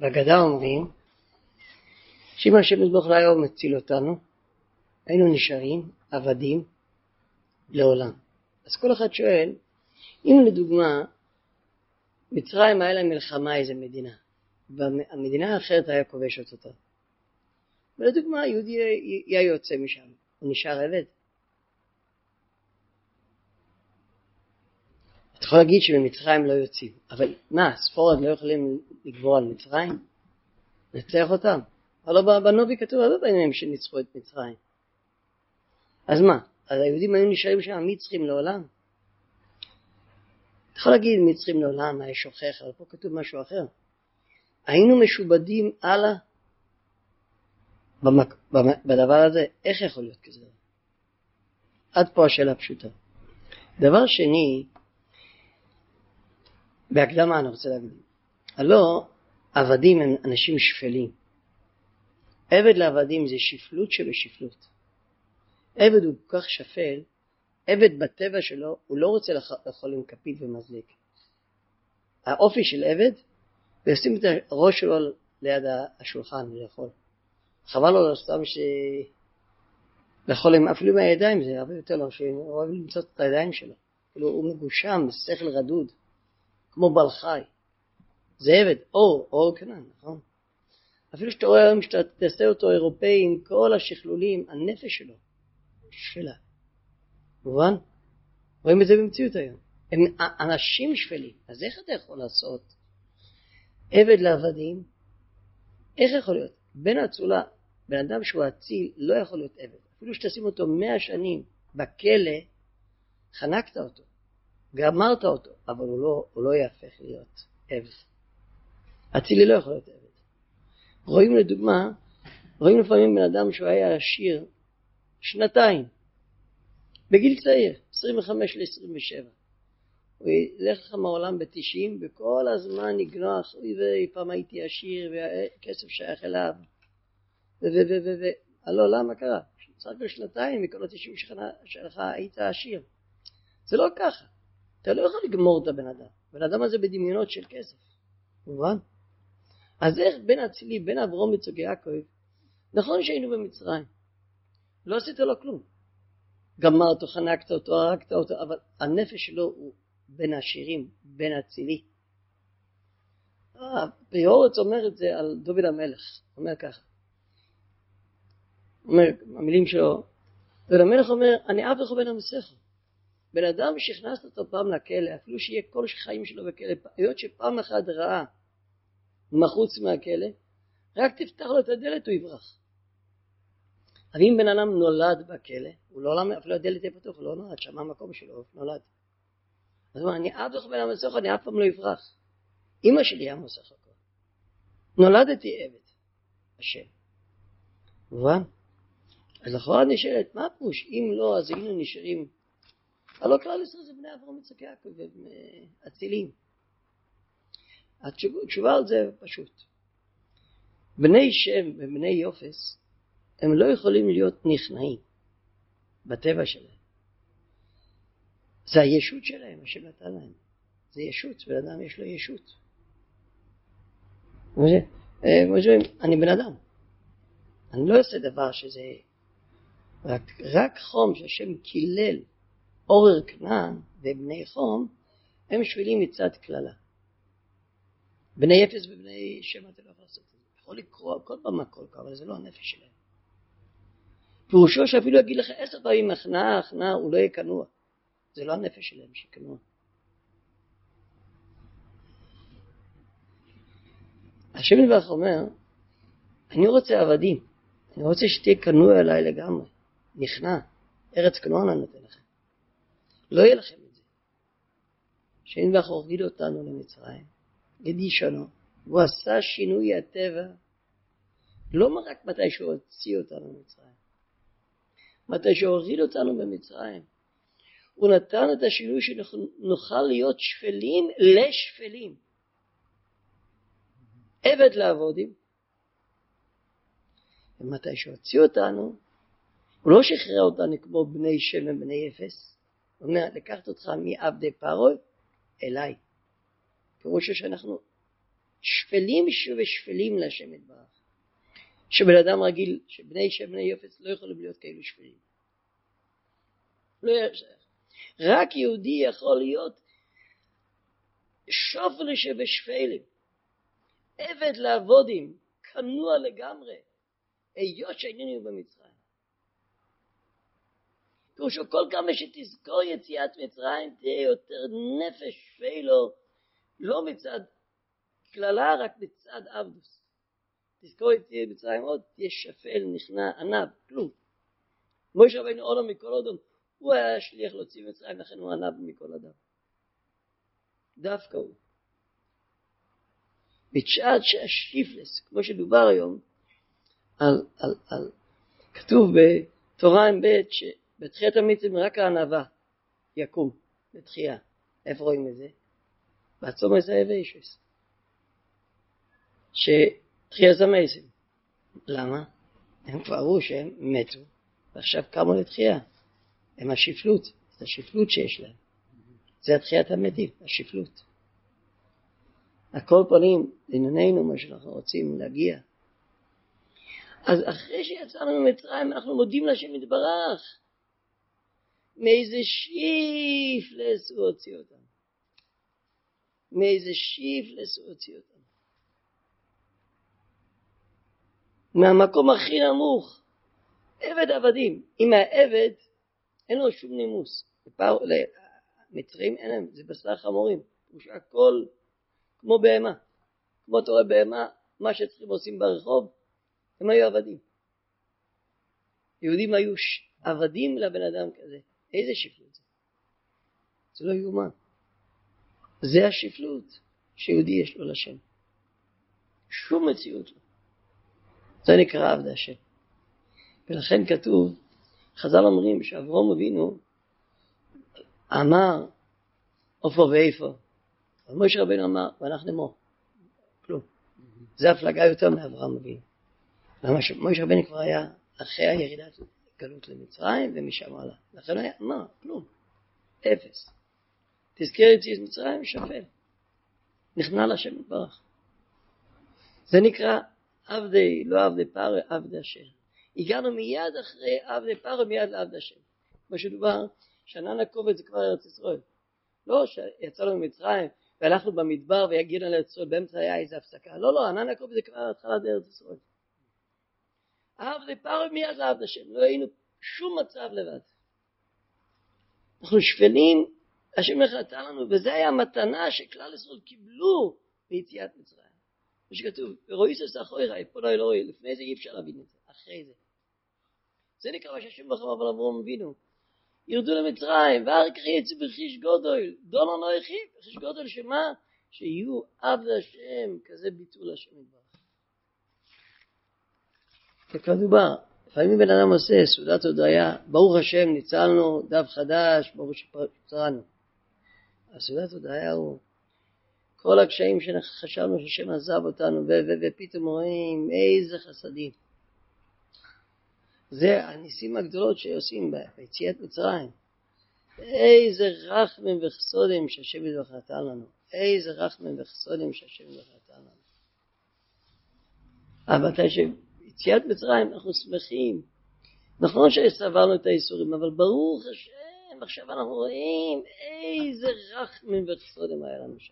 בגדה עומדים, שאם השם יתברך לא היה מציל אותנו, היינו נשארים עבדים לעולם. אז כל אחד שואל, אם לדוגמה מצרים היה לה מלחמה איזה מדינה, והמדינה האחרת היה כובשת אותה, ולדוגמה יהודי היה יוצא משם, הוא נשאר עבד. אתה יכול להגיד שבמצרים לא יוצאים, אבל מה, ספרד לא יכולים לגבור על מצרים? נצטרך אותם. אבל בנובי כתוב הרבה בעניינים שניצחו את מצרים. אז מה? אז היהודים היו נשארים שם מצרים לעולם? אתה יכול להגיד מצרים לעולם, היה שוכח, אבל פה כתוב משהו אחר. היינו משובדים הלאה בדבר הזה. איך יכול להיות כזה? עד פה השאלה פשוטה. דבר שני, בהקדמה אני רוצה להגיד, הלא עבדים הם אנשים שפלים. עבד לעבדים זה שפלות שבשפלות. עבד הוא כל כך שפל, עבד בטבע שלו הוא לא רוצה לאכול עם כפית ומזליק. האופי של עבד, ועושים את הראש שלו ליד השולחן ולאכול. חבל לו סתם שלאכול עם אפילו מהידיים, זה הרבה יותר לא, שהוא אוהב למצוא את הידיים שלו. כאילו הוא מגושם, שכל רדוד, כמו בעל חי. זה עבד, או כנען, נכון? אפילו שאתה רואה היום שאתה תעשה אותו אירופאי עם כל השכלולים, הנפש שלו, שפלה. מובן? רואים את זה במציאות היום. הם אנשים שפלים, אז איך אתה יכול לעשות? עבד לעבדים, איך יכול להיות? בן האצולה, בן אדם שהוא האציל, לא יכול להיות עבד. אפילו שתשים אותו 100 שנים בכלא, חנקת אותו, גמרת אותו, אבל הוא לא יהפך להיות עבד. האצילי לא יכול להיות עבד. רואים לדוגמה, רואים לפעמים בן אדם שהוא היה עשיר 2 בגיל צעיר, 25 ל-27. הוא ילך לך מהעולם ב-90, וכל הזמן יגנוח, פעם הייתי עשיר, והכסף שייך אליו. הלא, למה קרה? צריך ל-2 מכל ה-90 שלך היית עשיר. זה לא ככה. אתה לא יכול לגמור את הבן אדם. בן אדם הזה בדמיונות של כסף. מובן? אז איך בין הצילי, בין אברהם וצוג יעקב, נכון שהיינו במצרים, לא עשית לו כלום. גמרת, חנקת אותו, הרגת אותו, אבל הנפש שלו הוא בין השירים, בין הצילי. פריאורץ אומר את זה על דוד המלך, אומר ככה. אומר, המילים שלו, דוד המלך אומר, אני אף וחובל המסכר. בן אדם שהכנסת אותו פעם לכלא, אפילו שיהיה כל חיים שלו בכלא, היות שפעם אחת ראה, מחוץ מהכלא, רק תפתח לו את הדלת הוא יברח. אבל אם בן אדם נולד בכלא, הוא לא עולם, אפילו הדלת היא פתוח, הוא לא נולד, שמע מקום שלו, נולד. אז הוא אומר, אני אף וחובל המסכר, אני אף פעם לא יברח. אמא שלי היה מסכר. נולדתי עבד. השם. מובן? אז אחורה נשאלת, מה פוש? אם לא, אז היינו נשארים. אבל לא כלל ישראל זה בני אברהם יצחק יעקב, הם אצילים. התשובה על זה פשוט. בני שם ובני יופס, הם לא יכולים להיות נכנעים בטבע שלהם. זה הישות שלהם, מה שנתן להם. זה ישות, בן אדם יש לו ישות. אני בן אדם. אני לא עושה דבר שזה רק חום שהשם קילל עורר כנען ובני חום, הם שבילים מצד כללה. בני אפס ובני שם אתה לא יכול לעשות את זה. יכול לקרוא כל פעם הכל, אבל זה לא הנפש שלהם. פירושו שאפילו יגיד לך 10 פעמים הכנעה, הוא לא יקנוע. זה לא הנפש שלהם שיקנוע. השם לברך אומר, אני רוצה עבדים, אני רוצה שתהיה קנוע אליי לגמרי, נכנע, ארץ קנוע אני נותן לכם. לא יהיה לכם את זה. השם לברך הוריד אותנו למצרים. ידישנו, הוא עשה שינוי הטבע, לא רק מתי שהוא הוציא אותנו במצרים, מתי שהוא הוריד אותנו במצרים, הוא נתן את השינוי שנוכל להיות שפלים לשפלים. עבד לעבודים. ומתי שהוא הוציא אותנו, הוא לא שחרר אותנו כמו בני שם ובני אפס, הוא אומר, לקחת אותך מעבדי פרעה אליי. פירושו שאנחנו שפלים ושפלים להשם יתברך. שבן אדם רגיל, שבני אישה ובני יופץ לא יכולים להיות כאלו שפלים. לא יש. רק יהודי יכול להיות שופל שבשפלים. עבד לעבודים, כנוע לגמרי. היות שהיינו במצרים. פירושו כל כמה שתזכור יציאת מצרים תהיה יותר נפש שפלו, לא מצד כללה, רק מצד אבדוס. תזכור יציאת מצרים עוד תהיה שפל, נכנע, ענב, כלום. משה רבנו עולם מכל אדם, הוא היה השליח להוציא מצרים, לכן הוא ענב מכל אדם. דווקא הוא. בשעת שהשיפלס, כמו שדובר היום, על כתוב בתורה עם בית ש בתחיית המצרים רק הענבה יקום בתחייה. איפה רואים את זה? בעצום הזאב אישוס. שתחייה זה מייסים. למה? הם כבר ראו שהם מתו ועכשיו קמו לתחייה. הם השפלות. זה השפלות שיש להם. זה התחיית המתים, השפלות. הכל פנים, לענייננו מה שאנחנו רוצים להגיע. אז אחרי שיצאנו ממצרים אנחנו מודים להשם יתברך. מאיזה שיפלס הוא הוציא אותם. מאיזה שיפלס הוא הוציא אותם. מהמקום הכי נמוך. עבד עבדים. אם העבד אין לו שום נימוס. למצרים אין להם. זה בשר חמורים. הכל כמו בהמה. כמו תורה בהמה. מה שצריכים עושים ברחוב. הם היו עבדים. יהודים היו עבדים לבן אדם כזה. איזה שפלות זה? זה לא יאומן. זה השפלות שיהודי יש לו לשם. שום מציאות לו. זה נקרא עבד השם. ולכן כתוב, חז"ל אומרים שאברהם אבינו אמר איפה ואיפה. ומשה רבנו אמר ואנחנו מו. כלום. זה הפלגה יותר מאברהם אבינו. למה שמשה רבנו כבר היה אחרי הירידה הזאת. גלות למצרים ומשם הלאה. לכן היה, מה? כלום. אפס. תזכר את זה מצרים, שפל. נכנע לשם יתברך. זה נקרא עבדי, לא עבדי פרעה, עבדי השם. הגענו מיד אחרי עבדי פרעה, מיד לעבדי השם. מה שדובר, שענן הכובד זה כבר ארץ ישראל. לא שיצאנו ממצרים והלכנו במדבר ויגיענו לארץ ישראל, באמצע היה איזו הפסקה. לא, ענן הכובד זה כבר התחלת ארץ ישראל. עבדי פרעה מיד לעבד השם, לא היינו שום מצב לבד. אנחנו שפלים, השם נתן לנו, וזה היה המתנה שכלל ישראל קיבלו ביציאת מצרים. מה שכתוב, ורואיס לסחויך, פונה אלוהי, לפני זה אי אפשר להבין את זה, אחרי זה. זה נקרא מה שהשם בחם אבל אברהם אבינו. ירדו למצרים, ואחר כך יצאו בחיש גדול, דולר לא יחיד, בחיש גדול שמה? שיהיו עבד השם, כזה ביטול השם דבר. וכבר דובר, לפעמים בן אדם עושה סעודת הודיה, ברוך השם ניצלנו דף חדש, ברוך שפרענו. הסעודת הודיה הוא כל הקשיים שחשבנו שהשם עזב אותנו ופתאום רואים איזה חסדים. זה הניסים הגדולות שעושים ביציאת מצרים. איזה רחמים וחסודים שהשם יתברך נתן לנו. איזה רחמים וחסודים שהשם יתברך נתן לנו. אבל מתי יציאת מצרים, אנחנו שמחים. נכון שסברנו את האיסורים, אבל ברוך השם, עכשיו אנחנו רואים איזה רחמים וחסדים היה לנו שם.